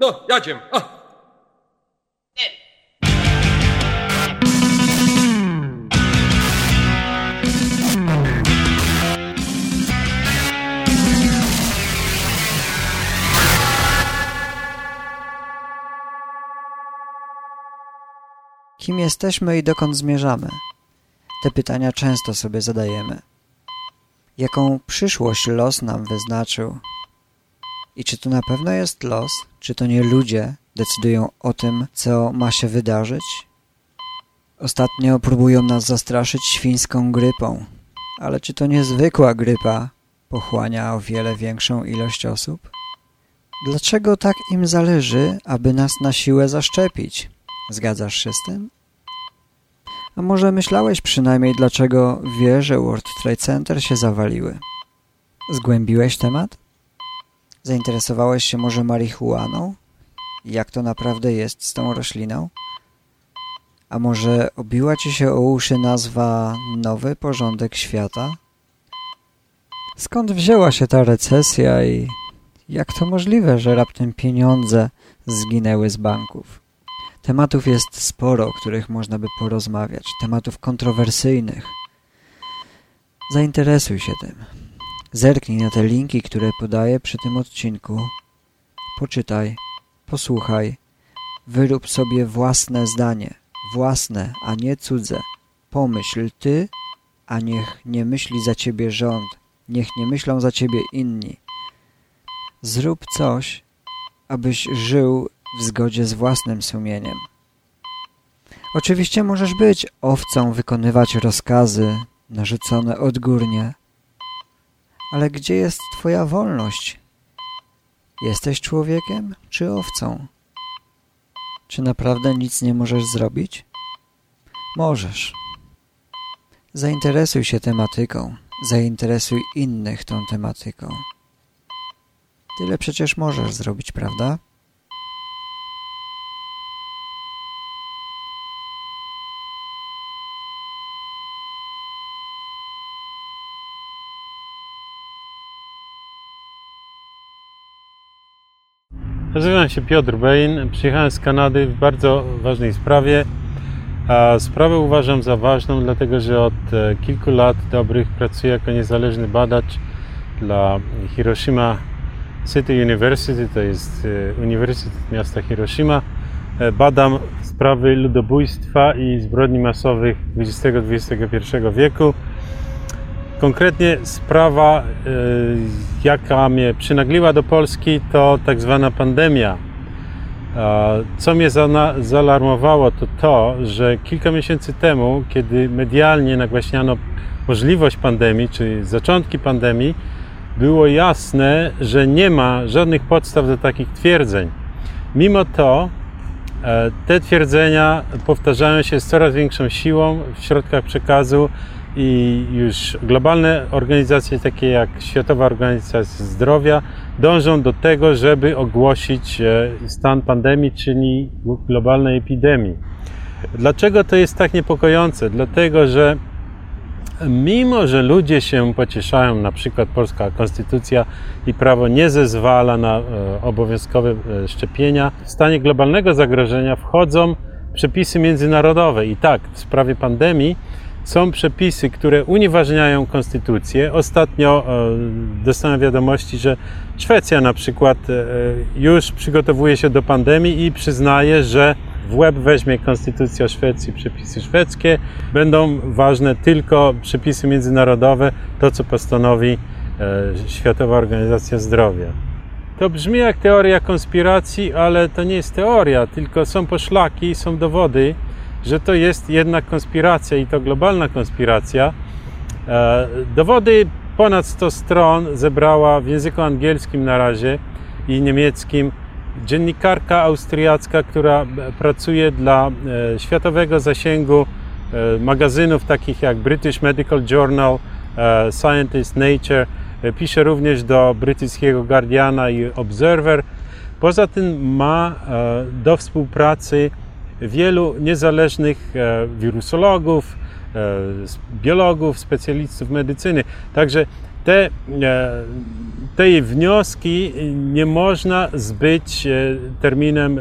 No, jadziem. Kim jesteśmy i dokąd zmierzamy? Te pytania często sobie zadajemy. Jaką przyszłość los nam wyznaczył? I czy to na pewno jest los? Czy to nie ludzie decydują o tym, co ma się wydarzyć? Ostatnio próbują nas zastraszyć świńską grypą. Ale czy to niezwykła grypa pochłania o wiele większą ilość osób? Dlaczego tak im zależy, aby nas na siłę zaszczepić? Zgadzasz się z tym? A może myślałeś przynajmniej, dlaczego wieże World Trade Center się zawaliły? Zgłębiłeś temat? Zainteresowałeś się może marihuaną? Jak to naprawdę jest z tą rośliną? A może obiła ci się o uszy nazwa Nowy Porządek Świata? Skąd wzięła się ta recesja i jak to możliwe, że raptem pieniądze zginęły z banków? Tematów jest sporo, o których można by porozmawiać. Tematów kontrowersyjnych. Zainteresuj się tym. Zerknij na te linki, które podaję przy tym odcinku. Poczytaj, posłuchaj. Wyrób sobie własne zdanie. Własne, a nie cudze. Pomyśl ty, a niech nie myśli za ciebie rząd. Niech nie myślą za ciebie inni. Zrób coś, abyś żył w zgodzie z własnym sumieniem. Oczywiście możesz być owcą, wykonywać rozkazy narzucone odgórnie. Ale gdzie jest twoja wolność? Jesteś człowiekiem czy owcą? Czy naprawdę nic nie możesz zrobić? Możesz. Zainteresuj się tematyką. Zainteresuj innych tą tematyką. Tyle przecież możesz zrobić, prawda? Nazywam się Piotr Bain, przyjechałem z Kanady w bardzo ważnej sprawie. A sprawę uważam za ważną, dlatego że od kilku lat dobrych pracuję jako niezależny badacz dla Hiroshima City University, to jest Uniwersytet Miasta Hiroshima. Badam sprawy ludobójstwa i zbrodni masowych XX-XXI wieku. Konkretnie sprawa, jaka mnie przynagliła do Polski, to tak zwana pandemia. Co mnie zaalarmowało, to to, że kilka miesięcy temu, kiedy medialnie nagłaśniano możliwość pandemii, czyli zaczątki pandemii, było jasne, że nie ma żadnych podstaw do takich twierdzeń. Mimo to te twierdzenia powtarzają się z coraz większą siłą w środkach przekazu i już globalne organizacje takie jak Światowa Organizacja Zdrowia dążą do tego, żeby ogłosić stan pandemii, czyli globalnej epidemii. Dlaczego to jest tak niepokojące? Dlatego, że mimo, że ludzie się pocieszają, na przykład polska konstytucja i prawo nie zezwala na obowiązkowe szczepienia, w stanie globalnego zagrożenia wchodzą przepisy międzynarodowe i tak w sprawie pandemii są przepisy, które unieważniają konstytucję. Ostatnio dostałem wiadomości, że Szwecja na przykład już przygotowuje się do pandemii i przyznaje, że w łeb weźmie konstytucja Szwecji, przepisy szwedzkie. Będą ważne tylko przepisy międzynarodowe, to co postanowi Światowa Organizacja Zdrowia. To brzmi jak teoria konspiracji, ale to nie jest teoria, tylko są poszlaki, są dowody, że to jest jednak konspiracja i to globalna konspiracja. Dowody ponad 100 stron zebrała w języku angielskim na razie i niemieckim dziennikarka austriacka, która pracuje dla światowego zasięgu magazynów takich jak British Medical Journal, Scientist, Nature. Pisze również do brytyjskiego Guardiana i Observer. Poza tym ma do współpracy wielu niezależnych wirusologów, biologów, specjalistów medycyny. Także te jej wnioski nie można zbyć terminem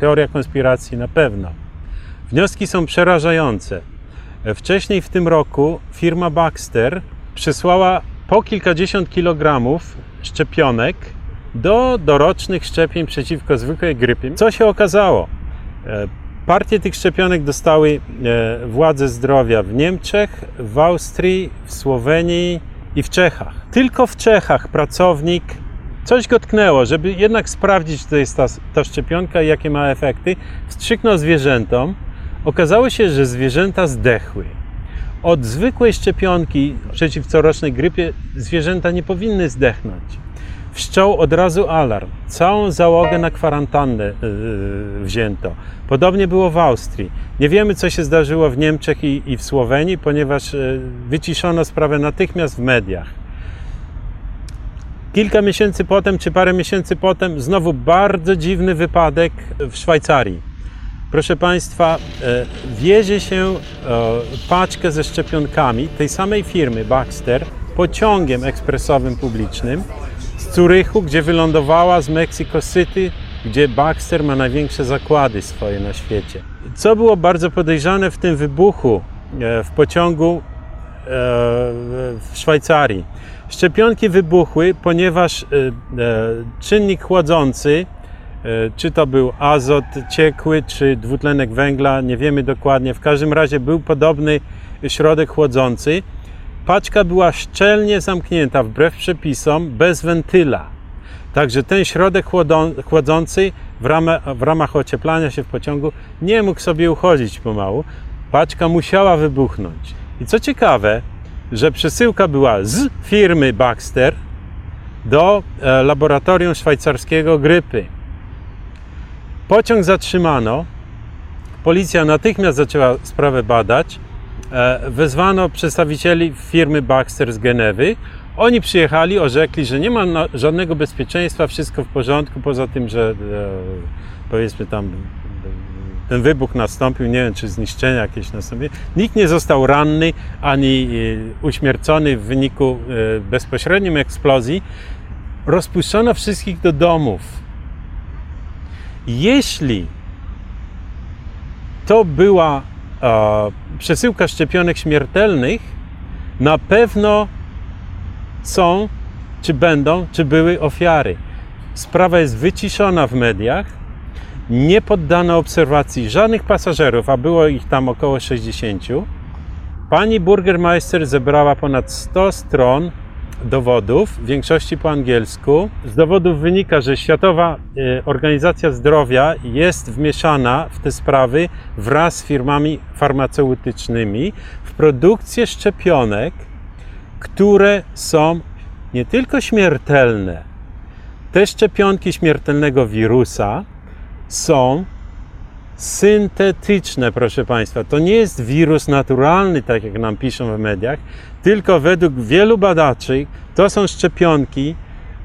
teoria konspiracji na pewno. Wnioski są przerażające. Wcześniej w tym roku firma Baxter przysłała po kilkadziesiąt kilogramów szczepionek do dorocznych szczepień przeciwko zwykłej grypie. Co się okazało? Partie tych szczepionek dostały władze zdrowia w Niemczech, w Austrii, w Słowenii i w Czechach. Tylko w Czechach pracownik, coś go tknęło, żeby jednak sprawdzić, czy to jest ta szczepionka i jakie ma efekty, wstrzyknął zwierzętom. Okazało się, że zwierzęta zdechły. Od zwykłej szczepionki przeciw corocznej grypie zwierzęta nie powinny zdechnąć. Wszczął od razu alarm. Całą załogę na kwarantannę wzięto. Podobnie było w Austrii. Nie wiemy, co się zdarzyło w Niemczech i w Słowenii, ponieważ wyciszono sprawę natychmiast w mediach. Kilka miesięcy potem, czy parę miesięcy potem, znowu bardzo dziwny wypadek w Szwajcarii. Proszę Państwa, wiezie się paczkę ze szczepionkami tej samej firmy Baxter pociągiem ekspresowym publicznym z Zurychu, gdzie wylądowała, z Mexico City, gdzie Baxter ma największe zakłady swoje na świecie. Co było bardzo podejrzane w tym wybuchu w pociągu w Szwajcarii? Szczepionki wybuchły, ponieważ czynnik chłodzący, czy to był azot ciekły, czy dwutlenek węgla, nie wiemy dokładnie. W każdym razie był podobny środek chłodzący. Paczka była szczelnie zamknięta, wbrew przepisom, bez wentyla. Także ten środek chłodzący w ramach ocieplania się w pociągu nie mógł sobie uchodzić pomału. Paczka musiała wybuchnąć. I co ciekawe, że przesyłka była z firmy Baxter do laboratorium szwajcarskiego grypy. Pociąg zatrzymano, policja natychmiast zaczęła sprawę badać, wezwano przedstawicieli firmy Baxter z Genewy. Oni przyjechali, orzekli, że nie ma żadnego bezpieczeństwa, wszystko w porządku, poza tym, że powiedzmy tam ten wybuch nastąpił, nie wiem, czy zniszczenia jakieś nastąpiły. Nikt nie został ranny ani uśmiercony w wyniku bezpośrednim eksplozji. Rozpuszczono wszystkich do domów. Jeśli to była przesyłka szczepionek śmiertelnych, na pewno są, czy będą, czy były ofiary. Sprawa jest wyciszona w mediach, nie poddano obserwacji żadnych pasażerów, a było ich tam około 60. Pani Burgermeister zebrała ponad 100 stron dowodów, w większości po angielsku. Z dowodów wynika, że Światowa Organizacja Zdrowia jest wmieszana w te sprawy wraz z firmami farmaceutycznymi w produkcję szczepionek, które są nie tylko śmiertelne. Te szczepionki śmiertelnego wirusa są syntetyczne, proszę Państwa. To nie jest wirus naturalny, tak jak nam piszą w mediach, tylko według wielu badaczy to są szczepionki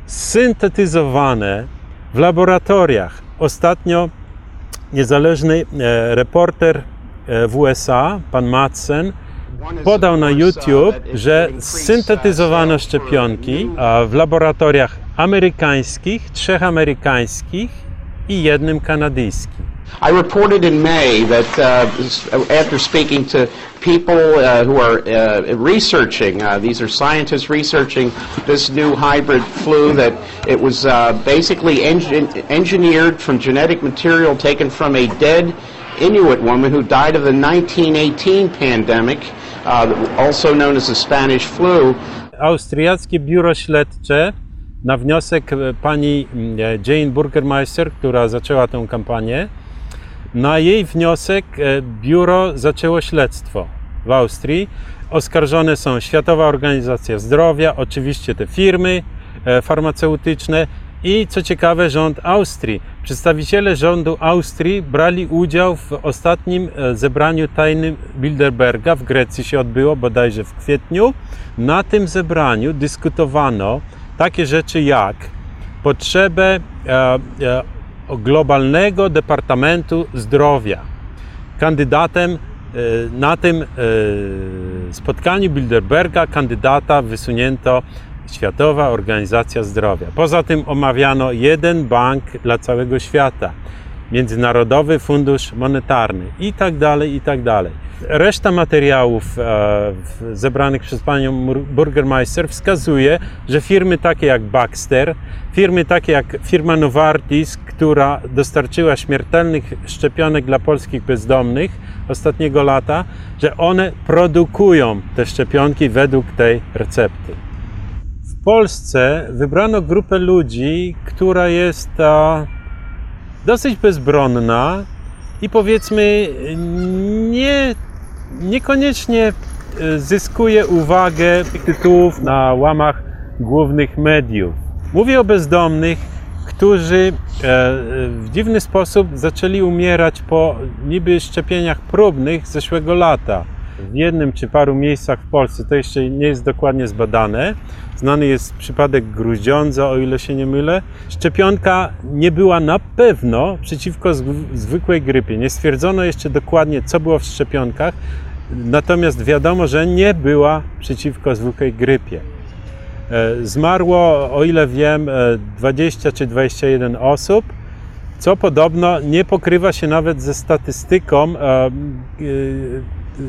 syntetyzowane w laboratoriach. Ostatnio niezależny reporter w USA, pan Madsen, podał na YouTube, że syntetyzowano szczepionki w laboratoriach amerykańskich, 3 amerykańskich i 1 kanadyjskim. I reported in May that after speaking to people who are researching, these are scientists researching this new hybrid flu, that it was basically engineered from genetic material taken from a dead Inuit woman who died of the 1918 pandemic, also known as the Spanish flu. Austriackie biuro śledcze na wniosek pani Jane Burgermeister, która zaczęła tę kampanię, na jej wniosek biuro zaczęło śledztwo w Austrii. Oskarżone są Światowa Organizacja Zdrowia, oczywiście te firmy farmaceutyczne i, co ciekawe, rząd Austrii. Przedstawiciele rządu Austrii brali udział w ostatnim zebraniu tajnym Bilderberga, w Grecji się odbyło bodajże w kwietniu. Na tym zebraniu dyskutowano takie rzeczy jak potrzebę globalnego Departamentu Zdrowia. Kandydatem Na tym spotkaniu Bilderberga kandydata wysunięto Światowa Organizacja Zdrowia. Poza tym omawiano jeden bank dla całego świata, Międzynarodowy Fundusz Monetarny i tak dalej, i tak dalej. Reszta materiałów zebranych przez panią Burgermeister wskazuje, że firmy takie jak Baxter, firmy takie jak firma Novartis, która dostarczyła śmiertelnych szczepionek dla polskich bezdomnych ostatniego lata, że one produkują te szczepionki według tej recepty. W Polsce wybrano grupę ludzi, która jest dosyć bezbronna i powiedzmy niekoniecznie zyskuje uwagę tytułów na łamach głównych mediów. Mówię o bezdomnych, którzy w dziwny sposób zaczęli umierać po niby szczepieniach próbnych zeszłego lata. W jednym czy paru miejscach w Polsce, to jeszcze nie jest dokładnie zbadane, znany jest przypadek Grudziądza, o ile się nie mylę. Szczepionka nie była na pewno przeciwko zwykłej grypie. Nie stwierdzono jeszcze dokładnie, co było w szczepionkach, natomiast wiadomo, że nie była przeciwko zwykłej grypie. Zmarło, o ile wiem, 20 czy 21 osób, co podobno nie pokrywa się nawet ze statystyką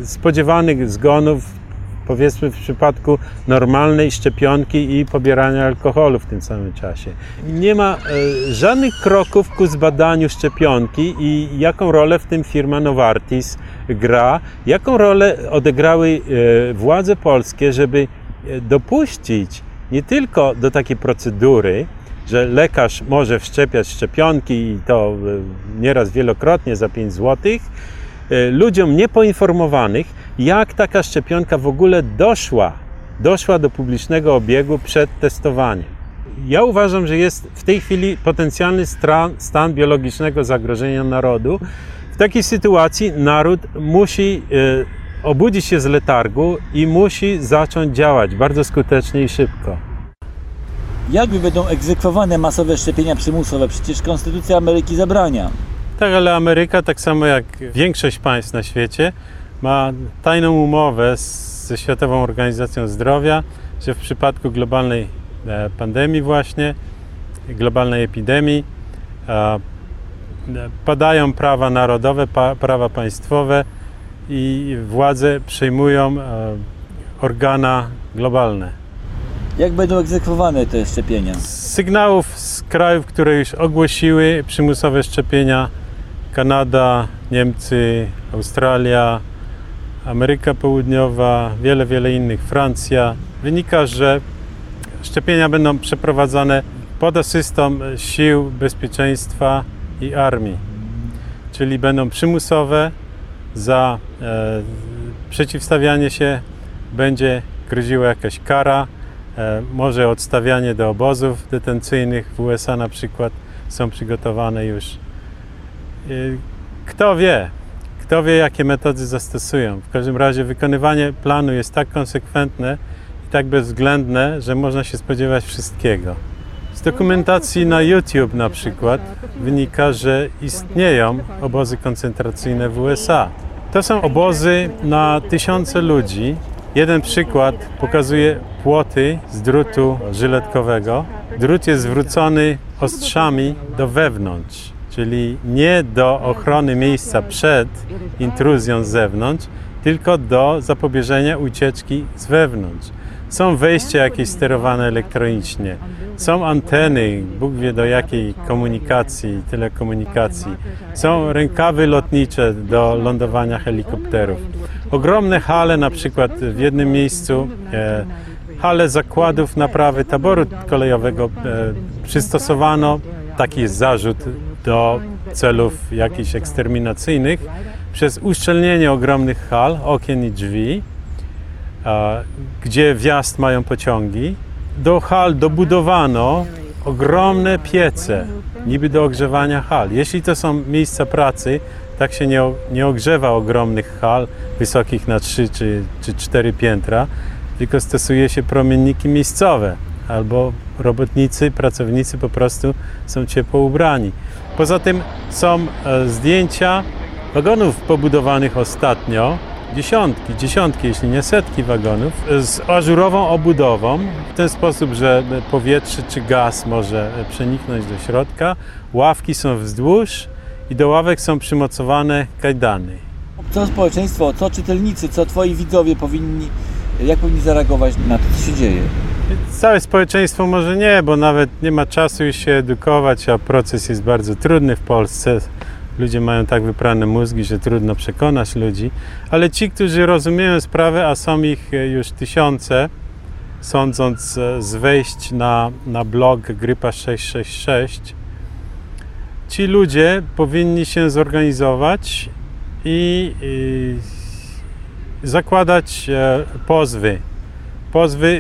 spodziewanych zgonów, powiedzmy w przypadku normalnej szczepionki i pobierania alkoholu w tym samym czasie. Nie ma żadnych kroków ku zbadaniu szczepionki i jaką rolę w tym firma Novartis gra, jaką rolę odegrały władze polskie, żeby dopuścić nie tylko do takiej procedury, że lekarz może wszczepiać szczepionki i to nieraz wielokrotnie za 5 zł, ludziom niepoinformowanych, jak taka szczepionka w ogóle doszła do publicznego obiegu przed testowaniem. Ja uważam, że jest w tej chwili potencjalny stan biologicznego zagrożenia narodu. W takiej sytuacji naród musi obudzić się z letargu i musi zacząć działać bardzo skutecznie i szybko. Jakby będą egzekwowane masowe szczepienia przymusowe? Przecież Konstytucja Ameryki zabrania. Tak, ale Ameryka, tak samo jak większość państw na świecie, ma tajną umowę ze Światową Organizacją Zdrowia, że w przypadku globalnej pandemii właśnie, globalnej epidemii, padają prawa narodowe, prawa państwowe i władze przejmują organa globalne. Jak będą egzekwowane te szczepienia? Z sygnałów z krajów, które już ogłosiły przymusowe szczepienia: Kanada, Niemcy, Australia, Ameryka Południowa, wiele innych, Francja. Wynika, że szczepienia będą przeprowadzane pod asystą sił bezpieczeństwa i armii. Czyli będą przymusowe, za przeciwstawianie się będzie groziła jakaś kara. Może odstawianie do obozów detencyjnych w USA na przykład, są przygotowane już. Kto wie jakie metody zastosują. W każdym razie wykonywanie planu jest tak konsekwentne i tak bezwzględne, że można się spodziewać wszystkiego. Z dokumentacji na YouTube na przykład wynika, że istnieją obozy koncentracyjne w USA. To są obozy na tysiące ludzi. Jeden przykład pokazuje płoty z drutu żyletkowego. Drut jest zwrócony ostrzami do wewnątrz, czyli nie do ochrony miejsca przed intruzją z zewnątrz, tylko do zapobieżenia ucieczki z wewnątrz. Są wejścia jakieś sterowane elektronicznie, są anteny, Bóg wie do jakiej komunikacji, telekomunikacji, są rękawy lotnicze do lądowania helikopterów. Ogromne hale, na przykład w jednym miejscu hale zakładów naprawy taboru kolejowego przystosowano, taki jest zarzut, do celów jakichś eksterminacyjnych, przez uszczelnienie ogromnych hal, okien i drzwi, gdzie wjazd mają pociągi. Do hal dobudowano ogromne piece, niby do ogrzewania hal. Jeśli to są miejsca pracy, tak się nie ogrzewa ogromnych hal wysokich na 3 czy 4 piętra, tylko stosuje się promienniki miejscowe, albo robotnicy, pracownicy po prostu są ciepło ubrani. Poza tym są zdjęcia wagonów pobudowanych ostatnio, dziesiątki, jeśli nie setki wagonów, z ażurową obudową, w ten sposób, że powietrze czy gaz może przeniknąć do środka. Ławki są wzdłuż i do ławek są przymocowane kajdany. Co społeczeństwo, co czytelnicy, co twoi widzowie powinni, jak powinni zareagować na to, co się dzieje? Całe społeczeństwo może nie, bo nawet nie ma czasu już się edukować, a proces jest bardzo trudny w Polsce. Ludzie mają tak wyprane mózgi, że trudno przekonać ludzi, ale ci, którzy rozumieją sprawę, a są ich już tysiące, sądząc z wejść na blog Grypa 666, ci ludzie powinni się zorganizować i zakładać pozwy,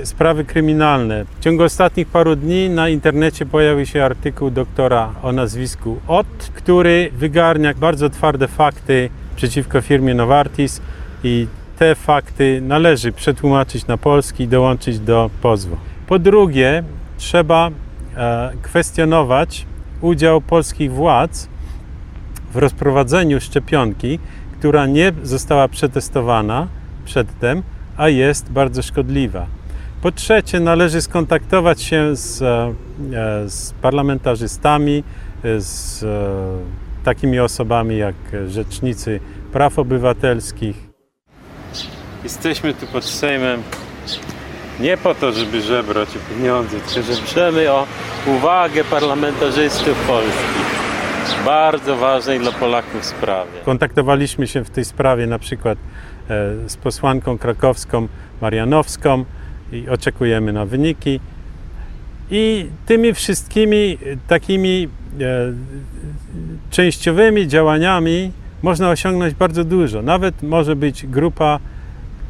sprawy kryminalne. W ciągu ostatnich paru dni na internecie pojawił się artykuł doktora o nazwisku Ott, który wygarnia bardzo twarde fakty przeciwko firmie Novartis i te fakty należy przetłumaczyć na polski i dołączyć do pozwu. Po drugie, trzeba kwestionować udział polskich władz w rozprowadzeniu szczepionki, która nie została przetestowana przedtem, a jest bardzo szkodliwa. Po trzecie, należy skontaktować się z parlamentarzystami, z takimi osobami jak rzecznicy praw obywatelskich. Jesteśmy tu pod Sejmem nie po to, żeby żebrać o pieniądze, tylko żebrzemy o uwagę parlamentarzystów polskich. Bardzo ważnej dla Polaków sprawie. Kontaktowaliśmy się w tej sprawie na przykład z posłanką krakowską Marianowską i oczekujemy na wyniki. I tymi wszystkimi takimi częściowymi działaniami można osiągnąć bardzo dużo. Nawet może być grupa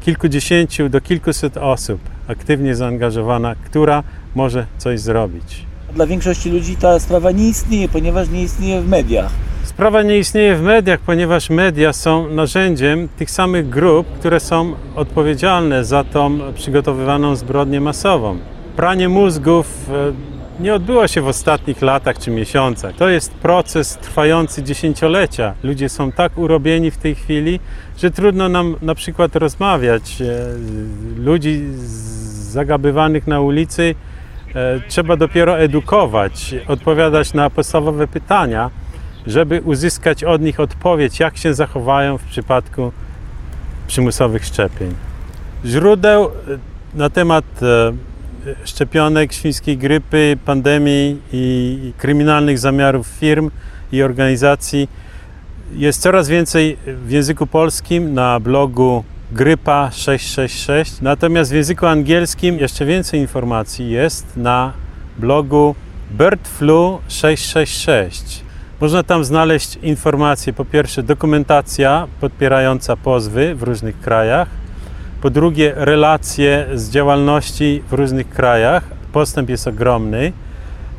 kilkudziesięciu do kilkuset osób aktywnie zaangażowana, która może coś zrobić. Dla większości ludzi ta sprawa nie istnieje, ponieważ nie istnieje w mediach. Sprawa nie istnieje w mediach, ponieważ media są narzędziem tych samych grup, które są odpowiedzialne za tą przygotowywaną zbrodnię masową. Pranie mózgów nie odbyło się w ostatnich latach czy miesiącach. To jest proces trwający dziesięciolecia. Ludzie są tak urobieni w tej chwili, że trudno nam na przykład rozmawiać. Ludzi zagabywanych na ulicy trzeba dopiero edukować, odpowiadać na podstawowe pytania, żeby uzyskać od nich odpowiedź, jak się zachowają w przypadku przymusowych szczepień. Źródeł na temat szczepionek, świńskiej grypy, pandemii i kryminalnych zamiarów firm i organizacji jest coraz więcej w języku polskim na blogu Grypa 666, natomiast w języku angielskim jeszcze więcej informacji jest na blogu BirdFlu 666. Można tam znaleźć informacje, po pierwsze dokumentacja podpierająca pozwy w różnych krajach, po drugie relacje z działalności w różnych krajach. Postęp jest ogromny,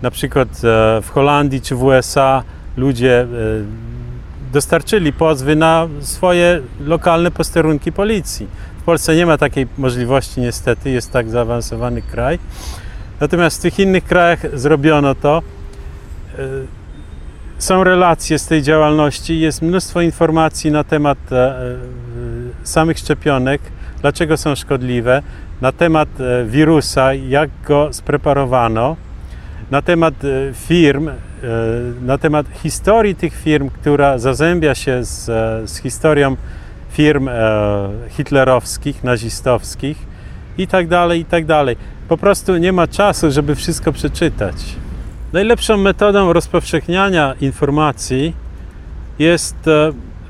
na przykład w Holandii czy w USA ludzie dostarczyli pozwy na swoje lokalne posterunki policji. W Polsce nie ma takiej możliwości niestety, jest tak zaawansowany kraj. Natomiast w tych innych krajach zrobiono to. Są relacje z tej działalności, jest mnóstwo informacji na temat samych szczepionek, dlaczego są szkodliwe, na temat wirusa, jak go spreparowano, na temat firm, na temat historii tych firm, która zazębia się z historią firm hitlerowskich, nazistowskich i tak dalej, i tak dalej. Po prostu nie ma czasu, żeby wszystko przeczytać. Najlepszą metodą rozpowszechniania informacji jest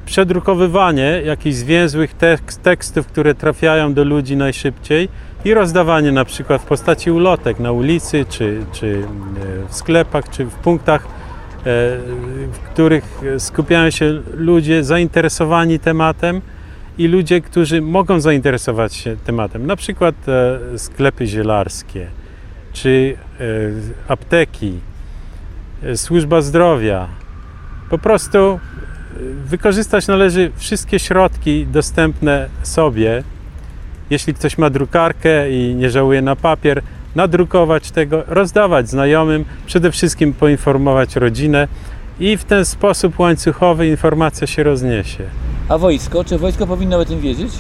przedrukowywanie jakichś zwięzłych tekstów, które trafiają do ludzi najszybciej i rozdawanie na przykład w postaci ulotek na ulicy, czy w sklepach, czy w punktach, w których skupiają się ludzie zainteresowani tematem i ludzie, którzy mogą zainteresować się tematem. Na przykład sklepy zielarskie, czy apteki, służba zdrowia. Po prostu wykorzystać należy wszystkie środki dostępne sobie. Jeśli ktoś ma drukarkę i nie żałuje na papier, nadrukować tego, rozdawać znajomym, przede wszystkim poinformować rodzinę i w ten sposób łańcuchowy informacja się rozniesie. A wojsko? Czy wojsko powinno o tym wiedzieć?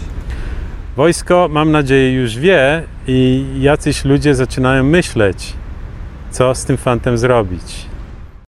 Wojsko, mam nadzieję, już wie i jacyś ludzie zaczynają myśleć, co z tym fantem zrobić.